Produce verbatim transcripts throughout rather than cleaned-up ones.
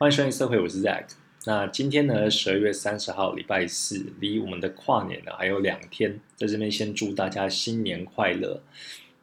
欢迎收听社会，我是 Zag。 那今天呢十二月三十号礼拜四，离我们的跨年呢还有两天，在这边先祝大家新年快乐。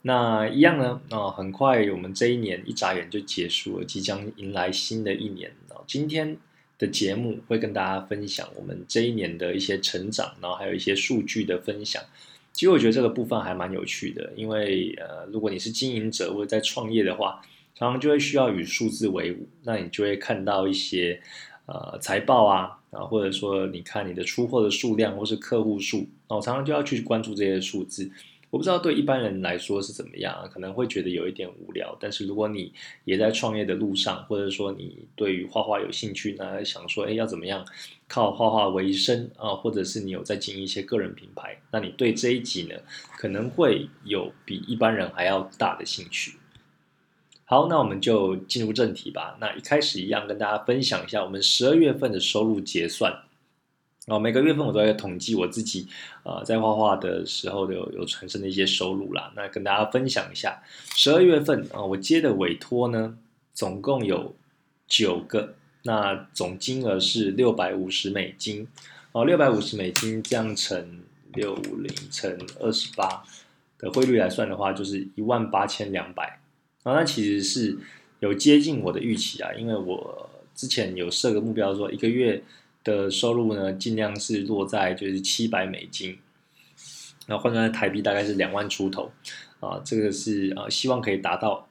那一样呢、哦、很快我们这一年一眨眼就结束了，即将迎来新的一年、哦、今天的节目会跟大家分享我们这一年的一些成长，然后还有一些数据的分享。其实我觉得这个部分还蛮有趣的，因为、呃、如果你是经营者或者在创业的话，常常就会需要与数字为伍，那你就会看到一些呃财报啊，然后或者说你看你的出货的数量或是客户数，我常常就要去关注这些数字。我不知道对一般人来说是怎么样，可能会觉得有一点无聊，但是如果你也在创业的路上，或者说你对于画画有兴趣呢，想说要怎么样靠画画为生啊，或者是你有在经营一些个人品牌，那你对这一集呢可能会有比一般人还要大的兴趣。好，那我们就进入正题吧。那一开始一样跟大家分享一下我们十二月份的收入结算。哦、每个月份我都在统计我自己、呃、在画画的时候 有, 有产生的一些收入啦。那跟大家分享一下十二月份、呃、我接的委托呢总共有九个，那总金额是六百五十美金、哦、六百五十美金这样乘六百五十乘二十八的汇率来算的话，就是一万八千两百。那其实是有接近我的预期啊，因为我之前有设个目标说一个月的收入呢，尽量是落在就是七百美金，那换算在台币大概是两万出头啊，这个是啊、呃、希望可以达到，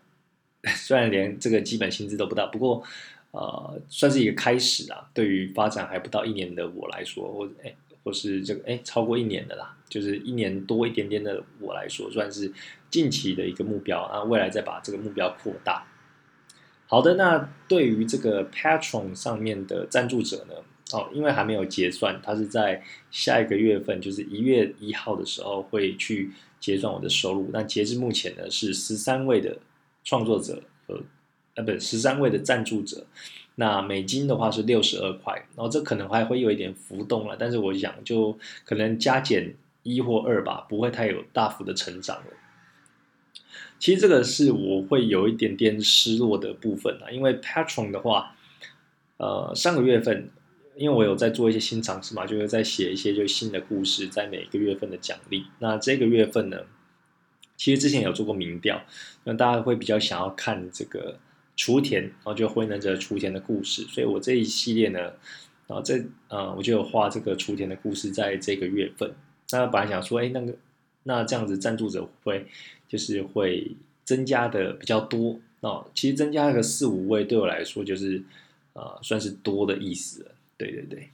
虽然连这个基本薪资都不到，不过呃算是一个开始啊。对于发展还不到一年的我来说，或哎或是这个哎超过一年的啦，就是一年多一点点的我来说，算是近期的一个目标啊，未来再把这个目标扩大。好的，那对于这个 Patreon 上面的赞助者呢？哦、因为还没有结算，它是在下一个月份，就是一月一号的时候会去结算我的收入。那截至目前呢，是十三位的创作者，呃，啊、不十三位的赞助者。那美金的话是六十二块，然后这可能还会有一点浮动了，但是我想就可能加减一或二吧，不会太有大幅的成长了。其实这个是我会有一点点失落的部分啦，因为 Patreon 的话，呃，上个月份。因为我有在做一些新尝试嘛，就是在写一些就新的故事，在每个月份的奖励。那这个月份呢，其实之前有做过民调，那大家会比较想要看这个雏田，然后就辉能者雏田的故事，所以我这一系列呢，然后这呃我就有画这个雏田的故事在这个月份。那本来想说，哎，那个那这样子赞助者会就是会增加的比较多，那其实增加个四五位对我来说就是呃算是多的意思了。对对对，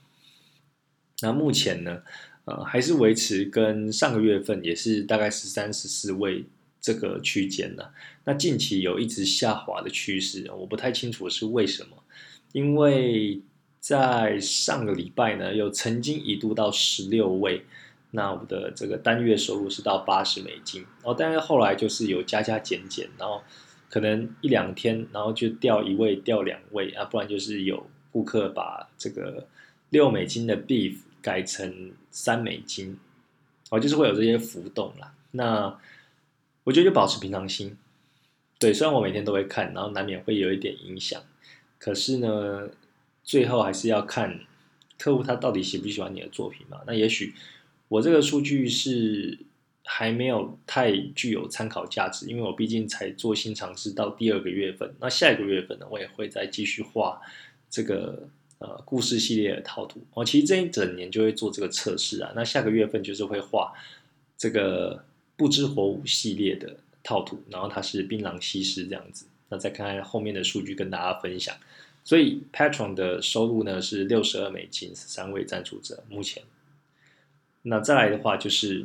那目前呢，呃，还是维持跟上个月份也是大概十三、十四位这个区间呢。那近期有一直下滑的趋势，我不太清楚是为什么，因为在上个礼拜呢，有曾经一度到十六位，那我的这个单月收入是到八十美金，然后但是后来就是有加加减减，然后可能一两天，然后就掉一位、掉两位啊，不然就是有。顾客把这个六美金的 beef 改成三美金，哦，就是会有这些浮动啦。那我觉得就保持平常心，对，虽然我每天都会看，然后难免会有一点影响，可是呢，最后还是要看客户他到底喜不喜欢你的作品嘛。那也许我这个数据是还没有太具有参考价值，因为我毕竟才做新尝试到第二个月份，那下一个月份呢，我也会再继续画。这个呃故事系列的套图哦，其实这一整年就会做这个测试啊。那下个月份就是会画这个不知火舞系列的套图，然后它是槟榔西施这样子。那再看看后面的数据跟大家分享。所以 Patreon 的收入呢是六十二美金，十三位赞助者目前。那再来的话就是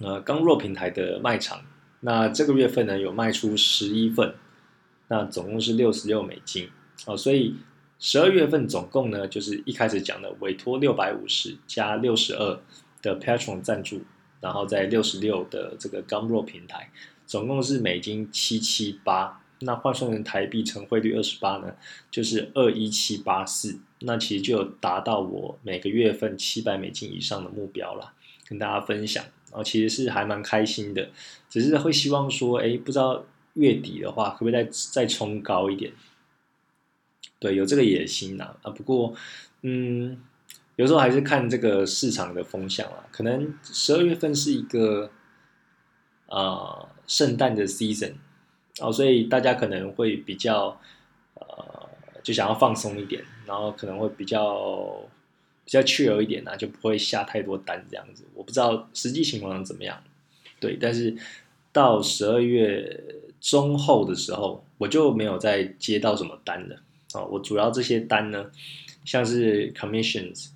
呃 Gumroad 平台的卖场，那这个月份呢有卖出十一份，那总共是六十六美金哦，所以。十二月份总共呢，就是一开始讲的委托六百五十加六十二的 Patreon 赞助，然后在六十六的这个 Gumroad 平台，总共是美金七百七十八，那换算成台币乘汇率二十八呢，就是二万一千七百八十四，那其实就有达到我每个月份七百美金以上的目标啦，跟大家分享，然后其实是还蛮开心的，只是会希望说，哎，不知道月底的话，可不可以再再冲高一点。对，有这个野心啊。啊不过，嗯，有时候还是看这个市场的风向啊。可能十二月份是一个啊、呃、圣诞的 season， 哦，所以大家可能会比较呃就想要放松一点，然后可能会比较比较 chill 一点啊，就不会下太多单这样子。我不知道实际情况怎么样，对，但是到十二月中后的时候，我就没有再接到什么单了。哦，我主要这些单呢，像是 Commissions，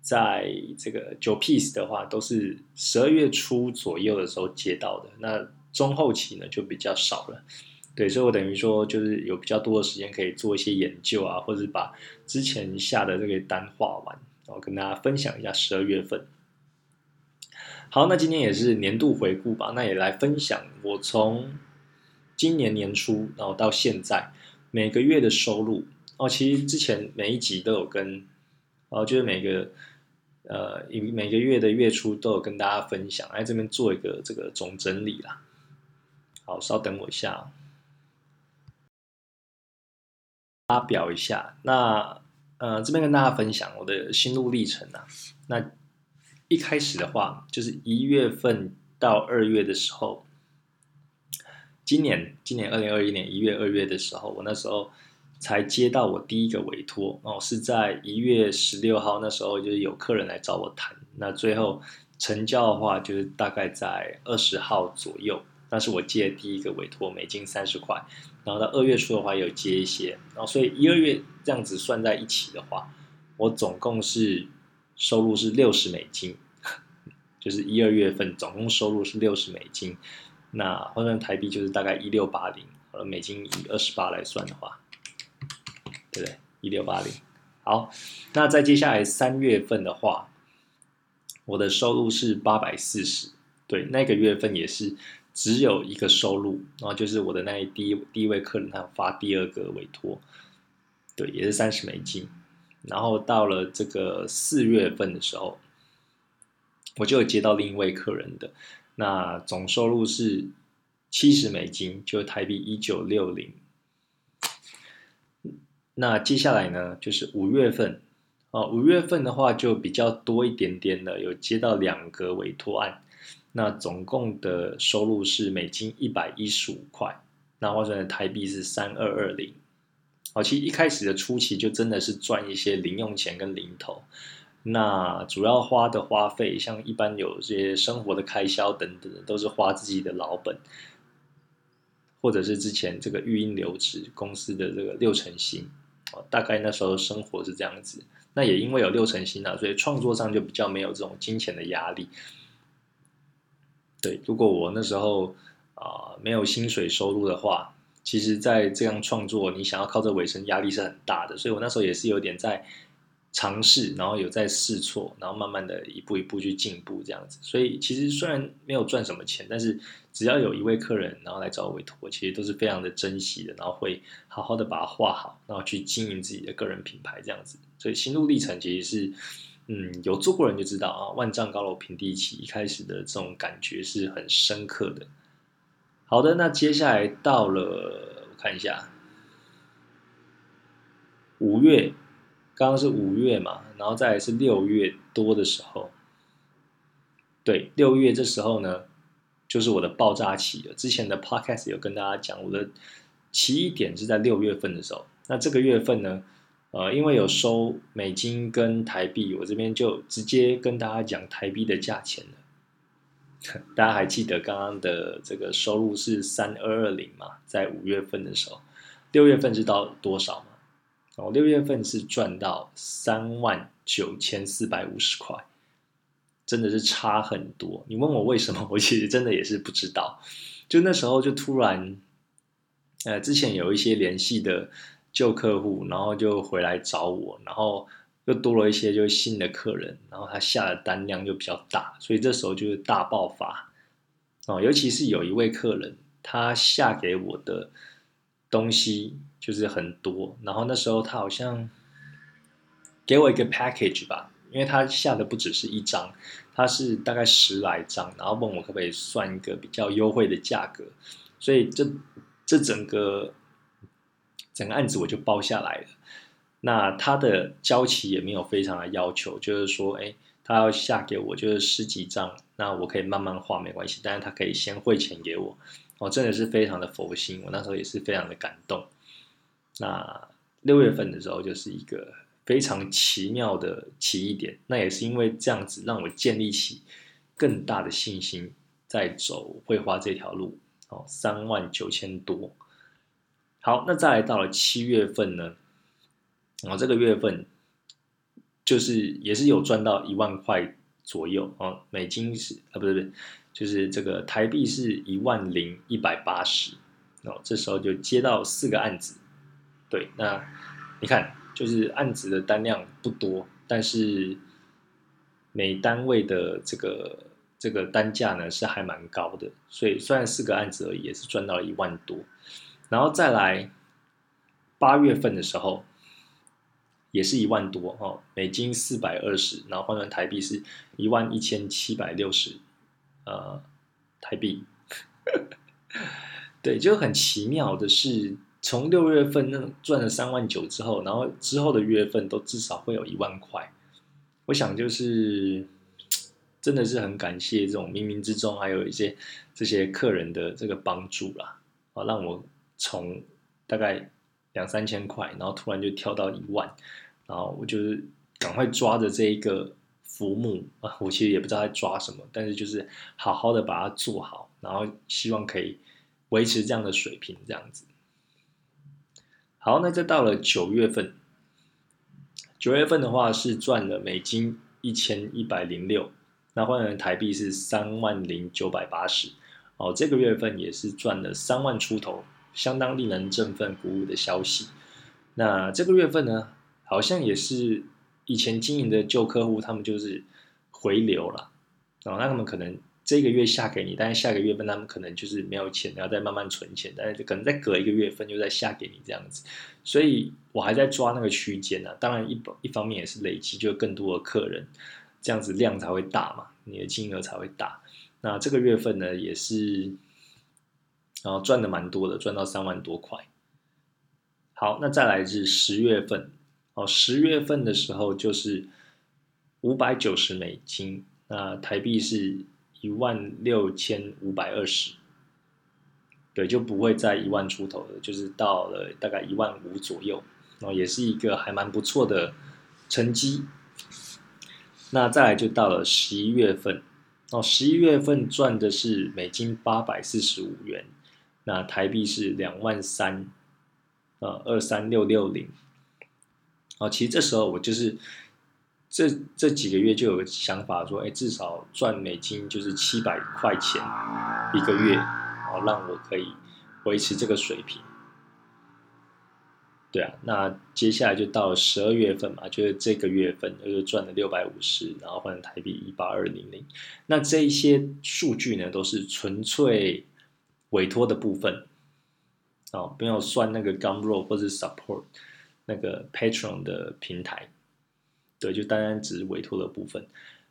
在这个 nine piece 的话，都是十二月初左右的时候接到的。那中后期呢，就比较少了。对，所以我等于说，就是有比较多的时间可以做一些研究啊，或者是把之前下的这个单画完，然后跟大家分享一下十二月份。好，那今天也是年度回顾吧，那也来分享我从今年年初然后到现在每个月的收入哦，其实之前每一集都有跟，哦，就是每个呃每个月的月初都有跟大家分享，来这边做一个这个总整理啦。好，稍等我一下，哦，发表一下。那呃这边跟大家分享我的心路历程啊。那一开始的话，就是一月份到二月的时候。今年，今年二零二一年一月、二月的时候，我那时候才接到我第一个委托哦，是在一月十六号，那时候就是有客人来找我谈，那最后成交的话就是大概在二十号左右，那是我接的第一个委托，美金三十块，然后到二月初的话有接一些，然后所以一、二月这样子算在一起的话，我总共是收入是六十美金，就是一、二月份总共收入是六十美金。那换算台币就是大概一六八零，好了，美金以二十八来算的话，对不对？一六八零。好，那再接下来三月份的话，我的收入是八百四十，对，那个月份也是只有一个收入，然后就是我的那第一第一位客人他发第二个委托，对，也是三十美金。然后到了这个四月份的时候，我就有接到另一位客人的。那总收入是七十美金，就是台币一九六零。那接下来呢，就是五月份哦，五月份的话就比较多一点点的，有接到两个委托案，那总共的收入是美金一百一十五块，那换算的台币是三千二百二十。哦，其实一开始的初期就真的是赚一些零用钱跟零头。那主要花的花费，像一般有些生活的开销等等，都是花自己的老本，或者是之前这个育婴留职公司的这个六成薪，哦，大概那时候生活是这样子。那也因为有六成薪啊，所以创作上就比较没有这种金钱的压力。对，如果我那时候啊、呃、没有薪水收入的话，其实在这样创作，你想要靠着维生，压力是很大的。所以我那时候也是有点在尝试，然后有在试错，然后慢慢的一步一步去进步这样子。所以其实虽然没有赚什么钱，但是只要有一位客人然后来找委托，其实都是非常的珍惜的，然后会好好的把它画好，然后去经营自己的个人品牌这样子。所以心路历程其实是，嗯，有做过人就知道啊，万丈高楼平地起，一开始的这种感觉是很深刻的。好的，那接下来到了我看一下，五月。刚刚是五月嘛，然后再来是六月多的时候，对，六月这时候呢，就是我的爆炸期了。之前的 podcast 有跟大家讲，我的起点是在六月份的时候。那这个月份呢，呃，因为有收美金跟台币，我这边就直接跟大家讲台币的价钱了。大家还记得刚刚的这个收入是三千二百二十嘛，在五月份的时候，六月份是到多少嘛？哦，六月份是赚到三万九千四百五十块，真的是差很多。你问我为什么，我其实真的也是不知道。就那时候就突然，呃，之前有一些联系的旧客户，然后就回来找我，然后又多了一些就新的客人，然后他下的单量就比较大，所以这时候就是大爆发。哦，尤其是有一位客人，他下给我的东西就是很多，然后那时候他好像给我一个 package 吧，因为他下的不只是一张，他是大概十来张，然后问我可不可以算一个比较优惠的价格，所以这这整个整个案子我就包下来了。那他的交期也没有非常的要求，就是说，哎，他要下给我就是十几张，那我可以慢慢画没关系，但是他可以先汇钱给我。我、哦、真的是非常的佛心，我那时候也是非常的感动。那六月份的时候就是一个非常奇妙的奇异点，那也是因为这样子让我建立起更大的信心，在走绘画这条路。哦，三万九千多。好，那再来到了七月份呢，然、哦、后这个月份就是也是有赚到一万块左右哦，美金是啊，不是不是，就是这个台币是一万零一百八十哦。这时候就接到四个案子，对，那你看就是案子的单量不多，但是每单位的这个这个单价呢是还蛮高的，所以虽然四个案子而已，也是赚到了一万多。然后再来八月份的时候，也是一万多哦，美金四百二十，然后换算台币是一万一千七百六十，呃，台币。对，就很奇妙的是，从六月份那赚了三万九之后，然后之后的月份都至少会有一万块。我想就是真的是很感谢这种冥冥之中还有一些这些客人的这个帮助啦，啊，让我从大概两三千块，然后突然就跳到一万，然后我就是赶快抓着这一个浮木啊，我其实也不知道在抓什么，但是就是好好的把它做好，然后希望可以维持这样的水平，这样子。好，那再到了九月份，九月份的话是赚了美金一千一百零六，那换成台币是三万零九百八十，哦，这个月份也是赚了三万出头。相当令人振奋鼓舞的消息。那这个月份呢，好像也是以前经营的旧客户，他们就是回流了，然后那他们可能这个月下给你，但是下个月份他们可能就是没有钱，然后再慢慢存钱，但是可能再隔一个月份又再下给你这样子。所以我还在抓那个区间啊，当然 一, 一方面也是累积就更多的客人，这样子量才会大嘛，你的金额才会大。那这个月份呢，也是。然后赚的蛮多的，赚到三万多块。好，那再来是十月份哦，十月份的时候就是五百九十美金，那台币是一万六千五百二十，对，就不会在一万出头的，就是到了大概一万五左右，然后也是一个还蛮不错的成绩。那再来就到了十一月份哦，十一月份赚的是美金八百四十五元。那台币是两万三，呃，二三六六零。哦，其实这时候我就是这这几个月就有个想法说，哎，至少赚美金就是七百块钱一个月，然后让我可以维持这个水平。对啊，那接下来就到了十二月份嘛，就是这个月份就是赚了六百五十，然后换成台币一八二零零。那这一些数据呢，都是纯粹。委托的部分，哦，没有算那个 Gumroad 或是 Support 那个 Patreon 的平台，对，就单单只是委托的部分。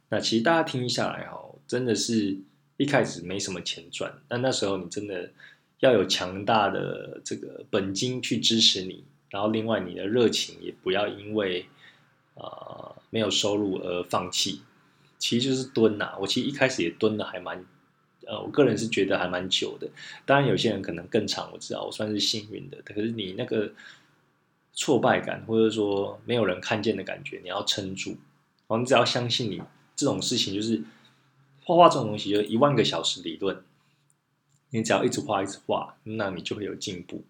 那其实大家听下来哦，真的是一开始没什么钱赚，但那时候你真的要有强大的这个本金去支持你，然后另外你的热情也不要因为呃没有收入而放弃。其实就是蹲啊，我其实一开始也蹲的还蛮。呃，我个人是觉得还蛮久的，当然有些人可能更长，我知道我算是幸运的。可是你那个挫败感，或者说没有人看见的感觉，你要撑住。然后你只要相信你这种事情，就是画画这种东西，就是一万个小时理论，你只要一直画一直画，那你就会有进步。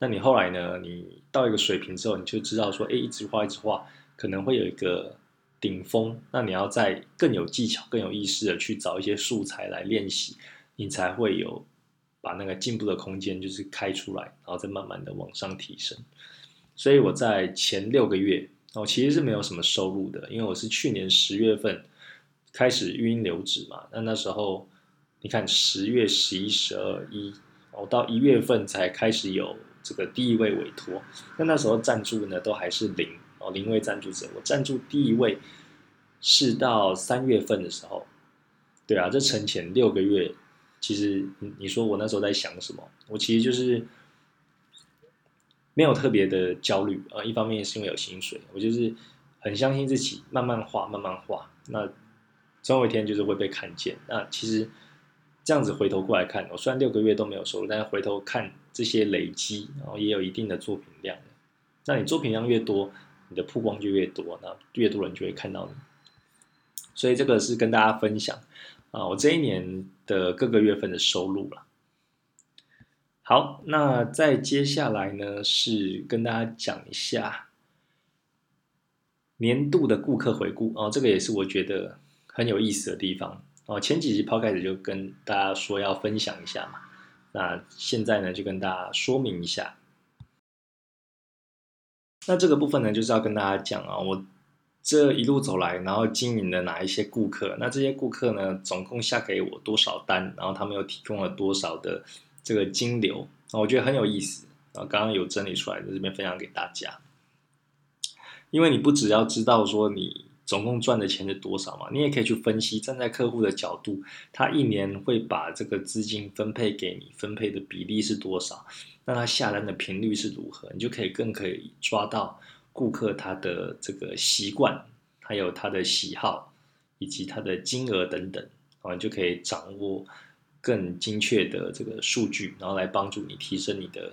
那你后来呢？你到一个水平之后，你就知道说，哎，一直画一直画，可能会有一个。顶峰，那你要再更有技巧、更有意识的去找一些素材来练习，你才会有把那个进步的空间就是开出来，然后再慢慢的往上提升。所以我在前六个月，我、哦、其实是没有什么收入的，因为我是去年十月份开始育婴留职嘛。那那时候你看十月、十一、十二、一，我到一月份才开始有这个第一位委托，那那时候赞助呢都还是零。哦，零位赞助者，我赞助第一位是到三月份的时候，对啊，这沉潜六个月，其实你说我那时候在想什么？我其实就是没有特别的焦虑啊、呃。一方面是因为有薪水，我就是很相信自己，慢慢画，慢慢画。那总有一天就是会被看见。那其实这样子回头过来看，我虽然六个月都没有收入，但是回头看这些累积，然后也有一定的作品量。那你作品量越多，你的曝光就越多，那越多人就会看到你。所以这个是跟大家分享啊，我这一年的各个月份的收入啦。好，那再接下来呢是跟大家讲一下年度的顾客回顾啊，这个也是我觉得很有意思的地方啊。前几集podcast就跟大家说要分享一下嘛，那现在呢就跟大家说明一下。那这个部分呢，就是要跟大家讲啊，我这一路走来，然后经营了哪一些顾客，那这些顾客呢，总共下给我多少单，然后他们又提供了多少的这个金流，我觉得很有意思。然后刚刚有整理出来，在这边分享给大家。因为你不只要知道说你总共赚的钱是多少嘛，你也可以去分析，站在客户的角度，他一年会把这个资金分配给你，分配的比例是多少，那他下单的频率是如何，你就可以更可以抓到顾客他的这个习惯，还有他的喜好，以及他的金额等等，你就可以掌握更精确的这个数据，然后来帮助你提升你的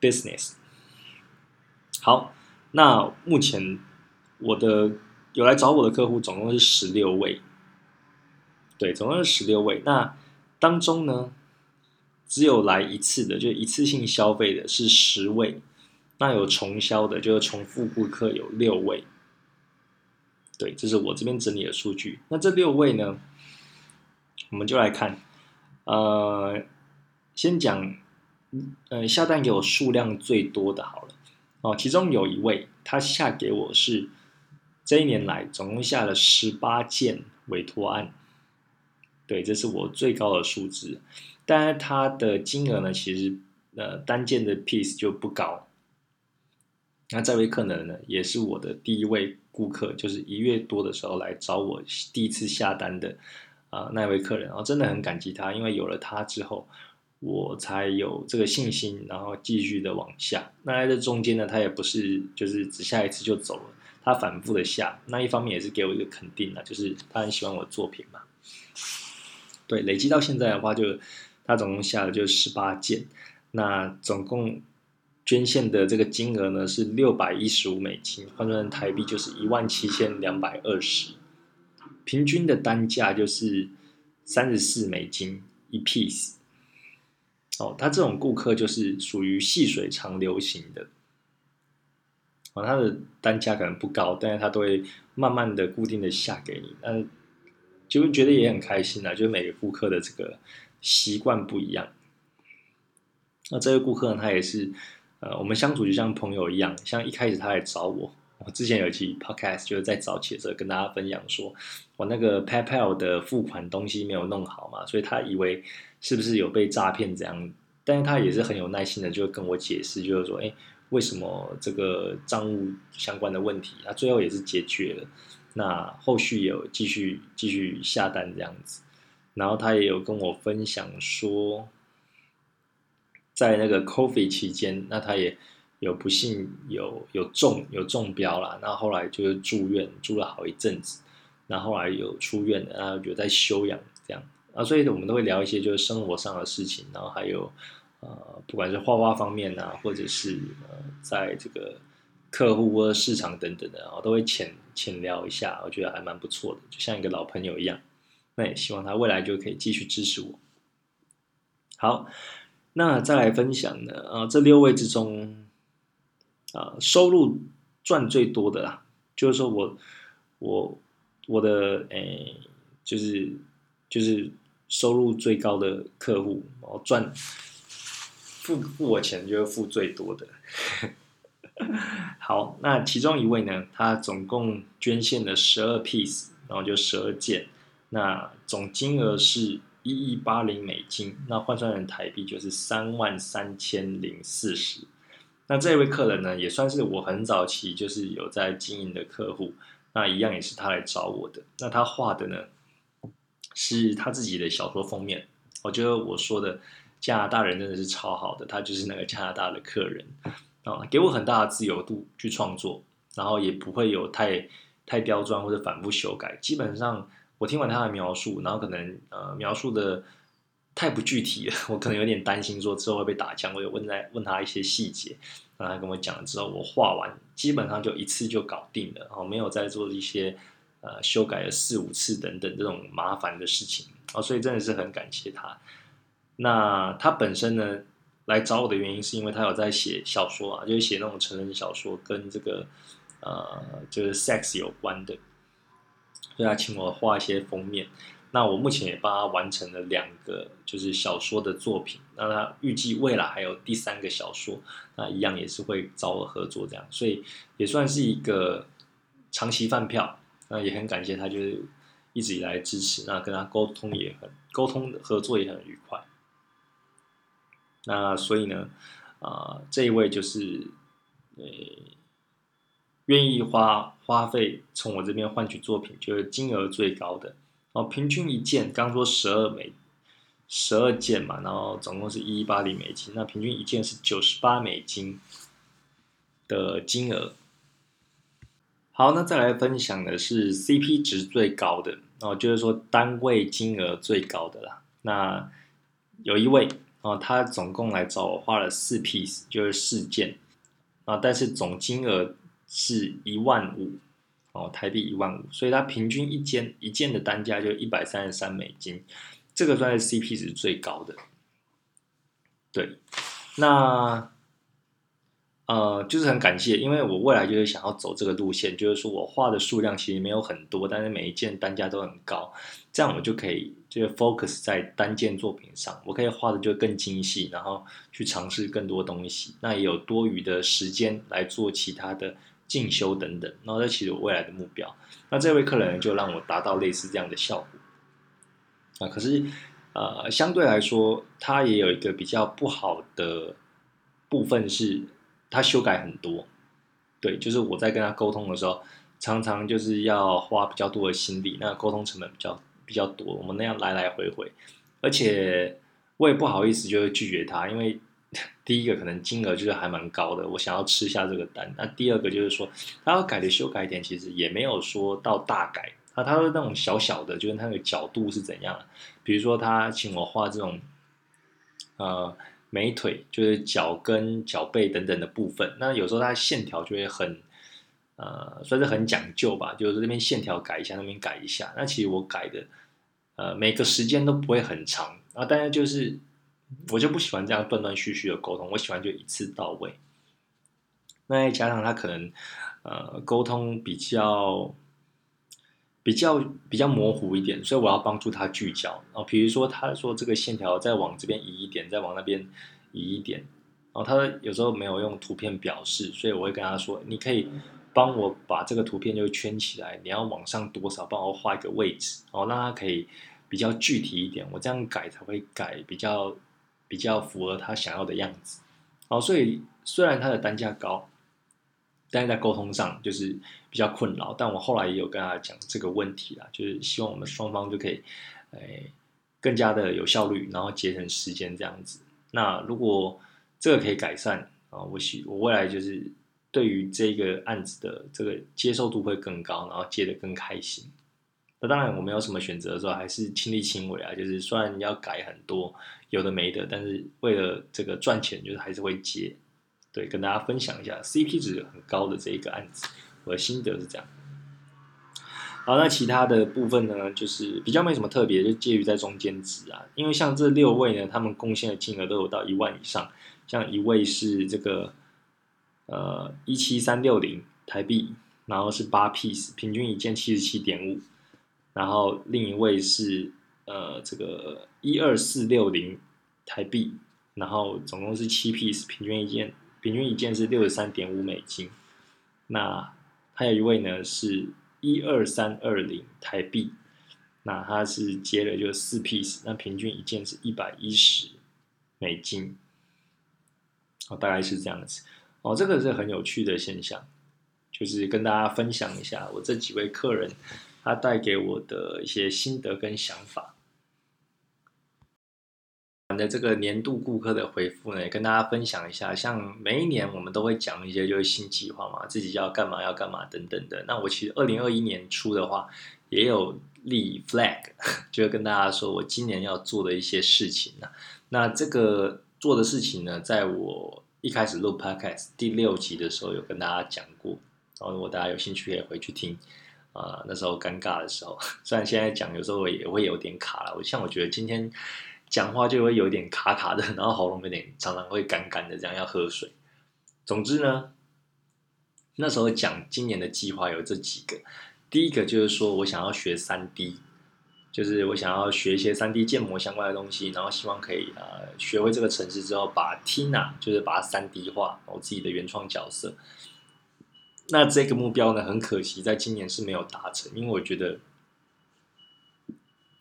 business。 好，那目前我的有来找我的客户总共是十六位，对，总共是十六位。那当中呢，只有来一次的，就一次性消费的是十位，那有重销的，就是重复顾客有六位。对，这是我这边整理的数据。那这六位呢，我们就来看，呃，先讲，呃，下单给我数量最多的好了。哦，其中有一位，他下给我是。这一年来，总共下了十八件委托案，对，这是我最高的数字。但是它的金额呢，其实呃单件的 piece 就不高。那这位客人呢，也是我的第一位顾客，就是一月多的时候来找我第一次下单的啊、呃、那位客人，然后真的很感激他，因为有了他之后，我才有这个信心，然后继续的往下。那在这中间呢，他也不是就是只下一次就走了。他反复的下，那一方面也是给我一个肯定啦，就是他很喜欢我的作品嘛。对，累积到现在的话就，就他总共下了就十八件，那总共捐献的这个金额呢是六百一十五美金，换算成台币就是一万七千两百二十，平均的单价就是三十四美金一 piece。哦，他这种顾客就是属于细水长流型的。哦，它的单价可能不高，但是它都会慢慢的固定的下给你，那就觉得也很开心啦，就是每个顾客的这个习惯不一样。那这位顾客呢，他也是呃，我们相处就像朋友一样，像一开始他来找我，我之前有一期 podcast 就是在早期的时候跟大家分享说，我那个 PayPal 的付款东西没有弄好嘛，所以他以为是不是有被诈骗这样，但是他也是很有耐心的，就跟我解释，就是说，哎。为什么这个账务相关的问题，那最后也是解决了。那后续也有继续继续下单这样子，然后他也有跟我分享说，在那个 COVID 期间，那他也有不幸有有中有中标啦，那后来就是住院住了好一阵子，然后后来有出院的，然后有在休养这样啊，所以我们都会聊一些就是生活上的事情，然后还有。呃，不管是画画方面啊，或者是呃，在这个客户或市场等等的，我都会浅浅聊一下，我觉得还蛮不错的，就像一个老朋友一样。那也希望他未来就可以继续支持我。好，那再来分享呢，啊、呃，这六位之中，啊、呃，收入赚最多的啦，就是说我我我的诶，就是就是收入最高的客户，哦，赚。付付我钱就是付最多的。好，那其中一位呢，他总共捐献了十二 piece， 然后就十二件，那总金额是一亿八千美金，那换算成台币就是三万三千零四十。那这位客人呢，也算是我很早期就是有在经营的客户，那一样也是他来找我的。那他画的呢，是他自己的小说封面，我觉得我说的加拿大人真的是超好的，他就是那个加拿大的客人。啊，给我很大的自由度去创作，然后也不会有太太刁钻或者反复修改。基本上我听完他的描述，然后可能呃描述的太不具体了，我可能有点担心说之后会被打枪。我有问在问他一些细节，然后他跟我讲了之后，我画完基本上就一次就搞定了，哦，没有再做一些呃修改了四五次等等这种麻烦的事情，哦，所以真的是很感谢他。那他本身呢来找我的原因是因为他有在写小说啊，就是写那种成人小说，跟这个呃就是 sex 有关的，所以他请我画一些封面。那我目前也帮他完成了两个就是小说的作品，那他预计未来还有第三个小说，那一样也是会找我合作这样，所以也算是一个长期饭票。那也很感谢他，就是一直以来支持，那跟他沟通也很沟通合作也很愉快。那所以呢，啊、呃，这一位就是呃愿意花花费从我这边换取作品，就是金额最高的。哦，平均一件，刚说十二美，十二件嘛，然后总共是一一八零美金，那平均一件是九十八美金的金额。好，那再来分享的是 C P 值最高的，哦，就是说单位金额最高的啦。那有一位哦，他总共来找我花了四 piece， 就是四件啊，但是总金额是一万五。哦，台币一万五，所以它平均一件一件的单价就一百三十三美金，这个算是 C P 值最高的。对，那呃，就是很感谢，因为我未来就是想要走这个路线，就是说我画的数量其实没有很多，但是每一件单价都很高，这样我就可以就是 focus 在单件作品上，我可以画的就更精细，然后去尝试更多东西，那也有多余的时间来做其他的进修等等，然后这其实我未来的目标。那这位客人就让我达到类似这样的效果。啊，可是呃，相对来说，他也有一个比较不好的部分是，他修改很多。对，就是我在跟他沟通的时候，常常就是要花比较多的心力，那沟通成本比较比较多，我们那样来来回回，而且我也不好意思就拒绝他，因为第一个可能金额就是还蛮高的，我想要吃下这个单。那第二个就是说，他要改的修改点其实也没有说到大改，那他的那种小小的，就是那个角度是怎样、啊？比如说他请我画这种，呃，美腿就是脚跟、脚背等等的部分，那有时候他线条就会很，呃，算是很讲究吧，就是这边线条改一下，那边改一下。那其实我改的，呃，每个时间都不会很长啊，但是就是。我就不喜欢这样断断续续的沟通，我喜欢就一次到位。那加上他可能呃沟通比较比较比较模糊一点，所以我要帮助他聚焦。哦，比如说他说这个线条再往这边移一点，再往那边移一点。然后他有时候没有用图片表示，所以我会跟他说：“你可以帮我把这个图片就圈起来，你要往上多少，帮我画一个位置，哦，让他可以比较具体一点。我这样改才会改比较。”比较符合他想要的样子，哦，所以虽然他的单价高，但是在沟通上就是比较困扰。但我后来也有跟他讲这个问题啦，就是希望我们双方就可以，哎，更加的有效率，然后节省时间这样子。那如果这个可以改善啊，哦，我希我未来就是对于这个案子的这个接受度会更高，然后接得更开心。那当然，我没有什么选择的时候，还是亲力亲为啊。就是虽然要改很多，有的没的，但是为了这个赚钱，就是还是会接。对，跟大家分享一下 C P 值很高的这一个案子，我的心得是这样。好，那其他的部分呢，就是比较没什么特别，就介于在中间值啊。因为像这六位呢，他们贡献的金额都有到一万以上。像一位是这个呃一七三六零台币，然后是八 piece， 平均一件七十七点五。然后另一位是呃这个一二四六零台币，然后总共是七 piece， 平均一件平均一件是六十三点五美金。那还有一位呢是一二三二零台币，那他是接了就四 piece， 那平均一件是一百一十美金。哦，大概是这样子。哦，这个是很有趣的现象，就是跟大家分享一下我这几位客人。他带给我的一些心得跟想法。的这个年度顾客的回复呢，跟大家分享一下。像每一年我们都会讲一些就是新计划嘛，自己要干嘛要干嘛等等的。那我其实二零二一年初的话，也有立 flag， 就跟大家说我今年要做的一些事情啊。那这个做的事情呢，在我一开始录 podcast 第六集的时候有跟大家讲过，然后如果大家有兴趣可以回去听。呃、那时候尴尬的时候，虽然现在讲有时候也会有点卡啦，我像我觉得今天讲话就会有点卡卡的，然后喉咙有点常常会干干的，这样要喝水。总之呢，那时候讲今年的计划有这几个，第一个就是说我想要学 三 D， 就是我想要学一些 三 D 建模相关的东西，然后希望可以、呃、学会这个程式之后，把 Tina 就是把它 三 D 化，我自己的原创角色。那这个目标呢，很可惜在今年是没有达成，因为我觉得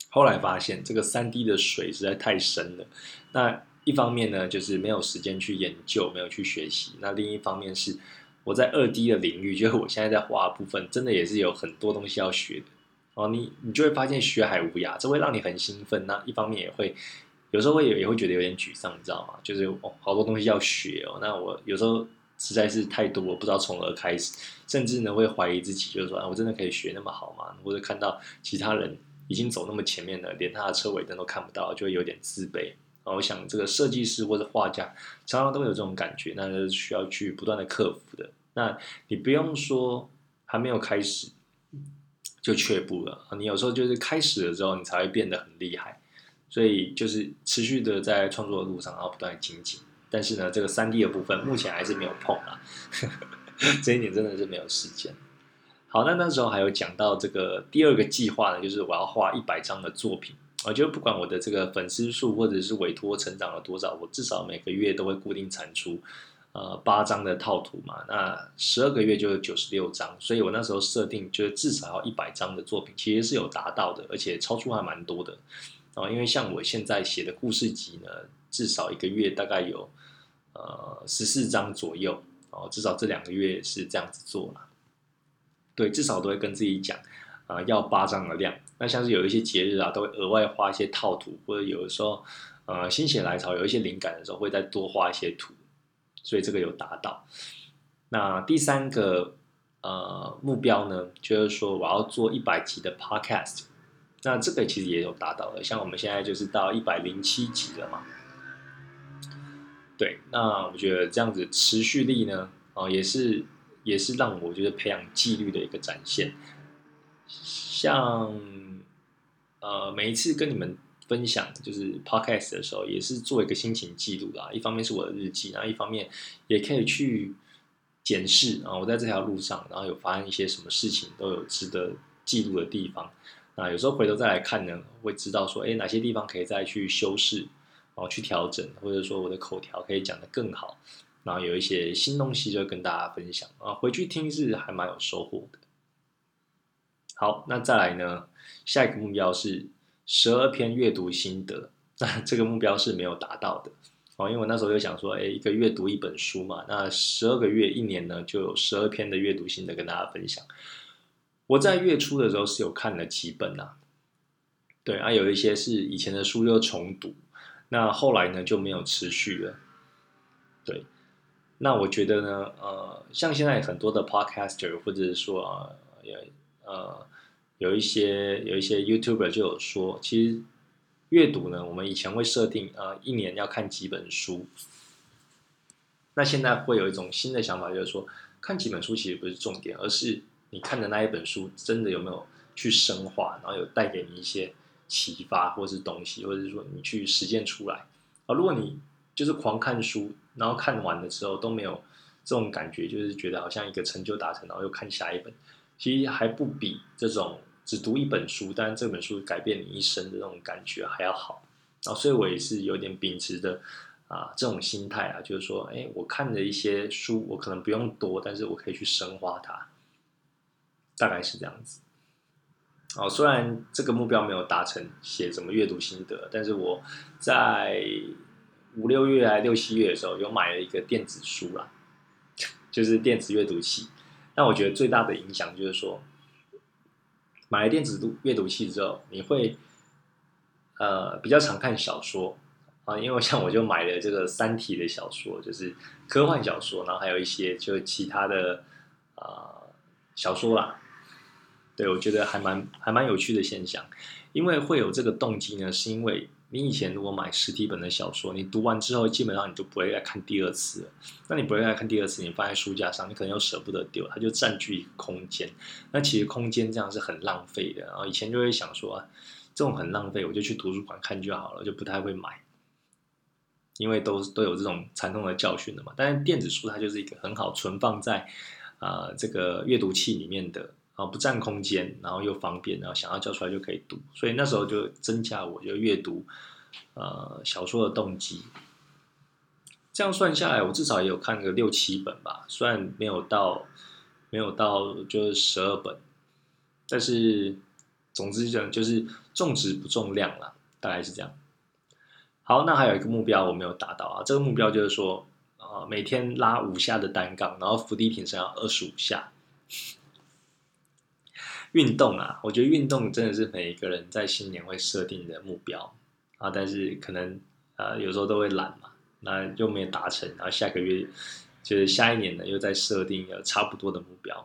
后来发现这个 三 D 的水实在太深了。那一方面呢，就是没有时间去研究，没有去学习。那另一方面是我在 二 D 的领域，就是我现在在画的部分，真的也是有很多东西要学的。哦，你你就会发现学海无涯，这会让你很兴奋。那一方面也会有时候会也会觉得有点沮丧，你知道吗？就是、哦、好多东西要学哦。那我有时候实在是太多，我不知道从何开始，甚至呢会怀疑自己，就是说、啊、我真的可以学那么好吗？或者看到其他人已经走那么前面了，连他的车尾灯都看不到，就会有点自卑。然后我想这个设计师或者画家常常都会有这种感觉，那是需要去不断的克服的。那你不用说还没有开始就却步了，你有时候就是开始了之后，你才会变得很厉害。所以就是持续的在创作的路上，然后不断的精进。但是呢，这个 三 D 的部分目前还是没有碰啦，呵呵，这一点真的是没有时间。好，那那时候还有讲到这个第二个计划呢，就是我要画一百张的作品。我觉得不管我的这个粉丝数或者是委托成长了多少，我至少每个月都会固定产出呃八张的套图嘛，那十二个月就是九十六张，所以我那时候设定就是至少要一百张的作品，其实是有达到的，而且超出还蛮多的。哦，因为像我现在写的故事集呢，至少一个月大概有呃十四张左右，哦，至少这两个月是这样子做啦。对，至少都会跟自己讲啊、呃，要八张的量。那像是有一些节日啊，都会额外画一些套图，或者有的时候呃心血来潮有一些灵感的时候，会再多画一些图，所以这个有达到。那第三个呃目标呢，就是说我要做一百集的 podcast。那这个其实也有达到了，像我们现在就是到一百零七集了嘛。对，那我觉得这样子持续力呢，哦，也是也是让我觉得培养纪律的一个展现。像呃每一次跟你们分享就是 podcast 的时候，也是做一个心情记录啦。一方面是我的日记，然后一方面也可以去检视啊，我在这条路上，然后有发生一些什么事情，都有值得记录的地方。那有时候回头再来看呢，会知道说，哎，哪些地方可以再去修饰，然后去调整，或者说我的口条可以讲得更好，然后有一些新东西就跟大家分享啊，回去听是还蛮有收获的。好，那再来呢，下一个目标是十二篇阅读心得，那这个目标是没有达到的哦，因为我那时候就想说，哎，一个月读一本书嘛，那十二个月一年呢，就有十二篇的阅读心得跟大家分享。我在月初的时候是有看了几本啊，对啊，有一些是以前的书又重读，那后来呢就没有持续了。对，那我觉得呢，呃，像现在很多的 podcaster 或者是说呃呃有一些有一些 YouTuber 就有说，其实阅读呢，我们以前会设定呃一年要看几本书，那现在会有一种新的想法，就是说看几本书其实不是重点，而是你看的那一本书真的有没有去深化，然后有带给你一些启发或是东西，或者是说你去实践出来。而如果你就是狂看书，然后看完了之后都没有这种感觉，就是觉得好像一个成就达成，然后又看下一本，其实还不比这种只读一本书，但这本书改变你一生的这种感觉还要好。然后所以我也是有点秉持的啊，这种心态啊，就是说，哎，我看的一些书我可能不用多，但是我可以去深化它。大概是这样子。哦，虽然这个目标没有达成，写什么阅读心得，但是我在五六月还六七月的时候，有买了一个电子书啦，就是电子阅读器。那我觉得最大的影响就是说，买了电子阅读器之后，你会呃比较常看小说，啊，因为像我就买了这个《三体》的小说，就是科幻小说，然后还有一些就其他的啊、呃、小说啦。对，我觉得还蛮还蛮有趣的现象，因为会有这个动机呢，是因为你以前如果买实体本的小说，你读完之后基本上你就不会再看第二次了。那你不会再看第二次，你放在书架上，你可能又舍不得丢，它就占据一个空间。那其实空间这样是很浪费的。然后以前就会想说、啊，这种很浪费，我就去图书馆看就好了，就不太会买，因为都都有这种惨痛的教训了嘛。但是电子书它就是一个很好存放在啊、呃、这个阅读器里面的。然后不占空间，然后又方便，然后想要叫出来就可以读，所以那时候就增加我就阅读呃小说的动机。这样算下来，我至少也有看个六七本吧，虽然没有到没有到就是十二本，但是总之讲就是重质不重量啦，大概是这样。好，那还有一个目标我没有达到啊，这个目标就是说啊、呃、每天拉五下的单杠，然后伏地挺身要二十五下。运动啊，我觉得运动真的是每一个人在新年会设定的目标啊，但是可能呃有时候都会懒嘛，那又没有达成，然后下个月就是下一年呢又在设定有差不多的目标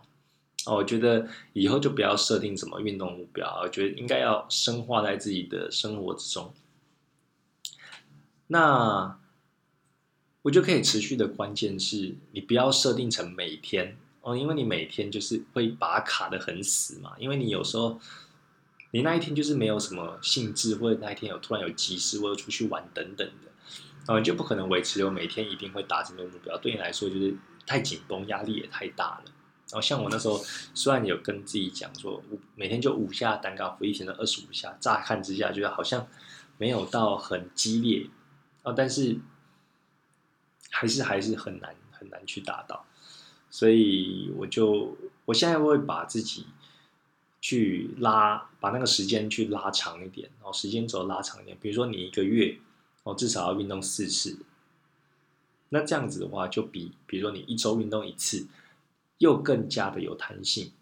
啊。我觉得以后就不要设定什么运动目标，我觉得应该要深化在自己的生活之中。那我觉得可以持续的关键是你不要设定成每天。哦，因为你每天就是会把它卡得很死嘛，因为你有时候你那一天就是没有什么兴致，或者那一天有突然有急事，或者出去玩等等的，然后你就不可能维持有每天一定会达成这个目标。对你来说就是太紧绷，压力也太大了。然后像我那时候，虽然有跟自己讲说，每天就五下单杠，伏地挺身二十五下，乍看之下觉得好像没有到很激烈，哦，但是还是还是很难很难去达到。所以我就我现在会把自己去拉，把那个时间去拉长一点，然后时间轴拉长一点。比如说你一个月哦至少要运动四次，那这样子的话，就比比如说你一周运动一次，又更加的有弹性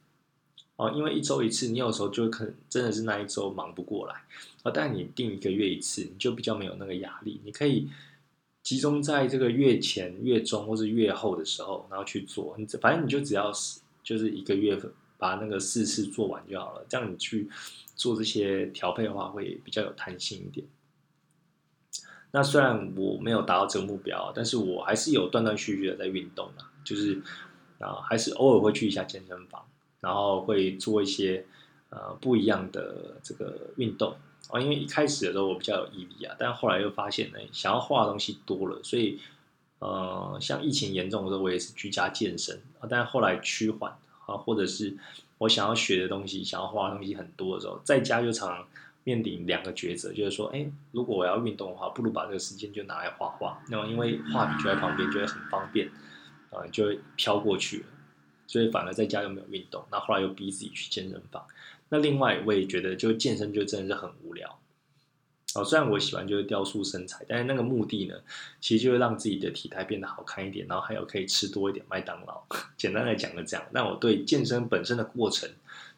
哦。因为一周一次，你有时候就可能真的是那一周忙不过来哦，但你定一个月一次，你就比较没有那个压力，你可以集中在这个月前、月中或是月后的时候，然后去做。你反正你就只要就是一个月把那个四次做完就好了。这样你去做这些调配的话，会比较有弹性一点。那虽然我没有达到这个目标，但是我还是有断断续续的在运动啊，就是啊，还是偶尔会去一下健身房，然后会做一些呃不一样的这个运动。哦，因为一开始的时候我比较有毅力啊，但后来又发现呢，想要画的东西多了，所以呃，像疫情严重的时候，我也是居家健身啊。但后来趋缓啊，或者是我想要学的东西、想要画的东西很多的时候，在家就常常面临两个抉择，就是说，哎，如果我要运动的话，不如把这个时间就拿来画画。那么因为画笔就在旁边，就会很方便啊、呃，就会飘过去了。所以反而在家又没有运动，那后来又逼自己去健身房。那另外我也觉得，就健身就真的是很无聊哦。虽然我喜欢就是雕塑身材，但是那个目的呢，其实就是让自己的体态变得好看一点，然后还有可以吃多一点麦当劳。简单来讲的这样，那我对健身本身的过程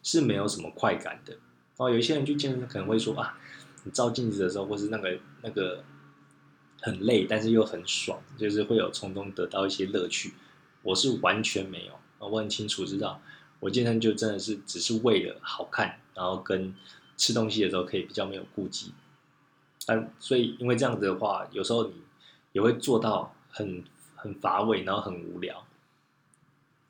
是没有什么快感的哦。有一些人去健身可能会说啊，你照镜子的时候，或是那个那个很累，但是又很爽，就是会有从中得到一些乐趣。我是完全没有。我很清楚知道，我健身就真的是只是为了好看，然后跟吃东西的时候可以比较没有顾忌。但所以因为这样子的话，有时候你也会做到很很乏味，然后很无聊。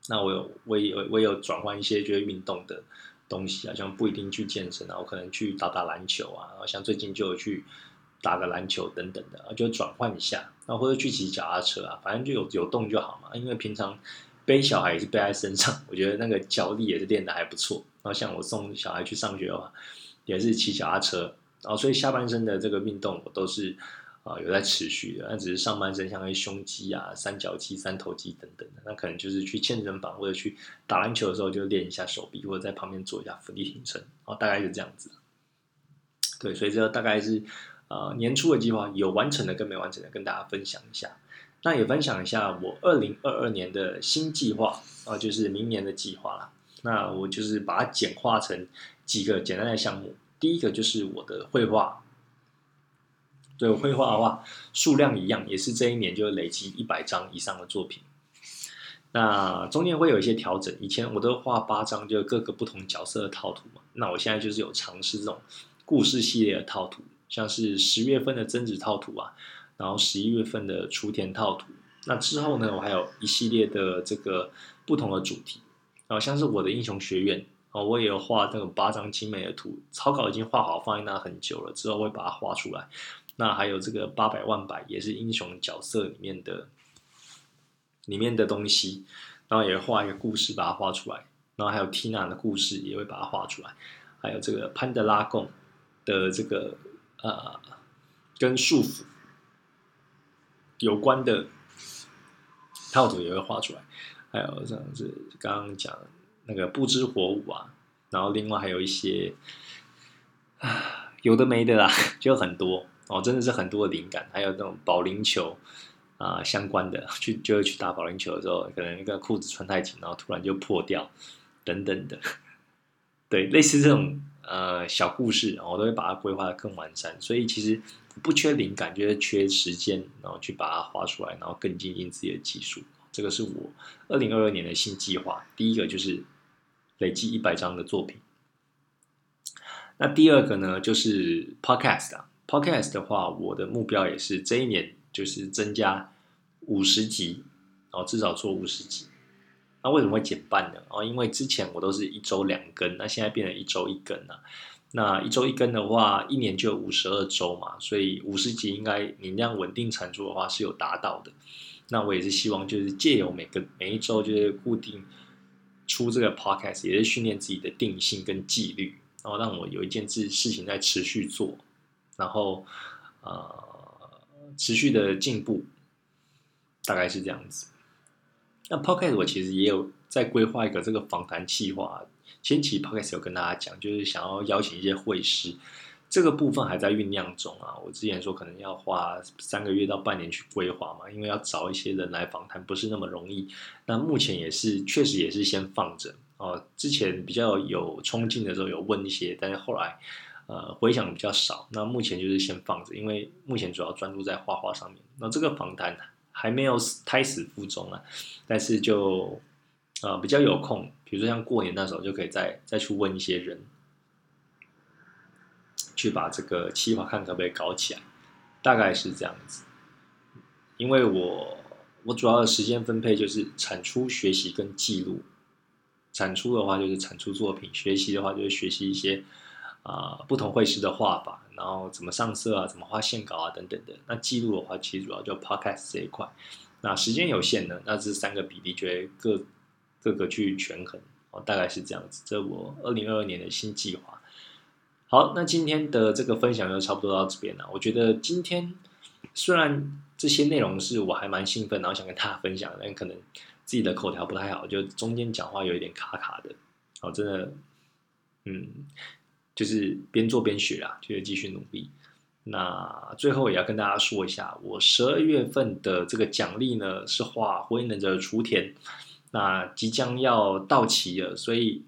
那我有我也我也有转换一些就是运动的东西啊，像不一定去健身啊，我可能去打打篮球啊，然后像最近就有去打个篮球等等的，就转换一下，然后或者去骑脚踏车啊，反正就有有动就好嘛，因为平常。背小孩也是背在身上，我觉得那个脚力也是练得还不错。然后像我送小孩去上学的话，也是骑脚踏车。然后所以下半身的这个运动我都是啊、呃、有在持续的。那只是上半身像是胸肌啊、三角肌、三头肌等等的，那可能就是去健身房或者去打篮球的时候就练一下手臂，或者在旁边做一下伏地挺身。然后大概是这样子。对，所以这大概是呃年初的计划，有完成的跟没完成的跟大家分享一下。那也分享一下我二零二二年的新计划啊，就是明年的计划啦。那我就是把它简化成几个简单的项目。第一个就是我的绘画，对，绘画的话数量一样，也是这一年就累积一百张以上的作品。那中间会有一些调整，以前我都画八张，就各个不同角色的套图嘛。那我现在就是有尝试这种故事系列的套图，像是十月份的增值套图啊，然后十一月份的雏田套图。那之后呢，我还有一系列的这个不同的主题，然后像是我的英雄学院。我也有画那个八张精美的图，草稿已经画好放在那很久了，之后会把它画出来。那还有这个八百万百也是英雄角色里面的里面的东西，然后也画一个故事把它画出来，然后还有 Tina 的故事也会把它画出来，还有这个潘德拉贡的这个呃跟束缚有关的套图也会画出来，还有像是刚刚讲的那个不知火舞啊，然后另外还有一些有的没的啦，就很多哦，真的是很多的灵感，还有那种保龄球啊、呃、相关的，去就会去打保龄球的时候，可能一个裤子穿太紧，然后突然就破掉等等的，对，类似这种呃小故事、哦，我都会把它规划得更完善。所以其实不缺灵感，就是缺时间，然后去把它画出来，然后更精进自己的技术。这个是我二零二二年的新计划，第一个就是。累积一百张的作品。那第二个呢，就是 podcast 啊。podcast 的话，我的目标也是这一年就是增加五十集，哦，至少做五十集。那为什么会减半呢？哦，因为之前我都是一周两更，那现在变成一周一更了、啊。那一周一更的话，一年就有五十二周嘛，所以五十集应该你这样稳定产出的话是有达到的。那我也是希望就是借由每个每一周就是固定。出这个 podcast 也是训练自己的定性跟纪律，然后让我有一件事情在持续做，然后呃持续的进步，大概是这样子。那 podcast 我其实也有在规划一个这个访谈计划，前期 podcast 有跟大家讲，就是想要邀请一些会师，这个部分还在酝酿中啊。我之前说可能要花三个月到半年去规划嘛，因为要找一些人来访谈不是那么容易。那目前也是确实也是先放着哦。之前比较有冲劲的时候有问一些，但是后来呃回想比较少。那目前就是先放着，因为目前主要专注在画画上面。那这个访谈还没有胎死腹中啊，但是就呃比较有空，比如说像过年那时候就可以再再去问一些人。去把这个计划看可不可以搞起来，大概是这样子。因为我我主要的时间分配就是产出、学习跟记录。产出的话就是产出作品，学习的话就是学习一些啊、呃、不同绘师的画法，然后怎么上色啊、怎么画线稿啊等等的。那记录的话，其实主要就 podcast 这一块。那时间有限呢，那这三个比例就会各各个去权衡、哦，大概是这样子。这我二零二二年的新计划。好，那今天的这个分享就差不多到这边了。我觉得今天虽然这些内容是我还蛮兴奋，然后想跟大家分享，但可能自己的口条不太好，就中间讲话有一点卡卡的。好，真的，嗯，就是边做边学啦，就继续努力。那最后也要跟大家说一下，我十二月份的这个奖励呢是画《火影忍者》的雏田，那即将要到期了，所以。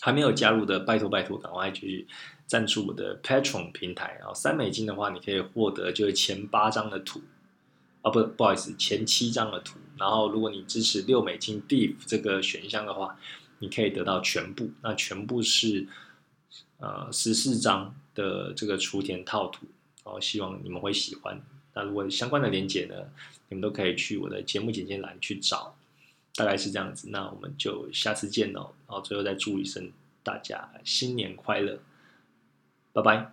还没有加入的，拜托拜托，赶快去赞助我的 Patreon 平台。然后三美金的话，你可以获得就是前八张的图，啊不不好意思，前七张的图。然后如果你支持六美金 Div 这个选项的话，你可以得到全部。那全部是呃十四张的这个雏田套图，然后希望你们会喜欢。那如果相关的连结呢，你们都可以去我的节目简介栏去找。大概是这样子，那我们就下次见喽。然后最后再祝一声大家新年快乐，拜拜。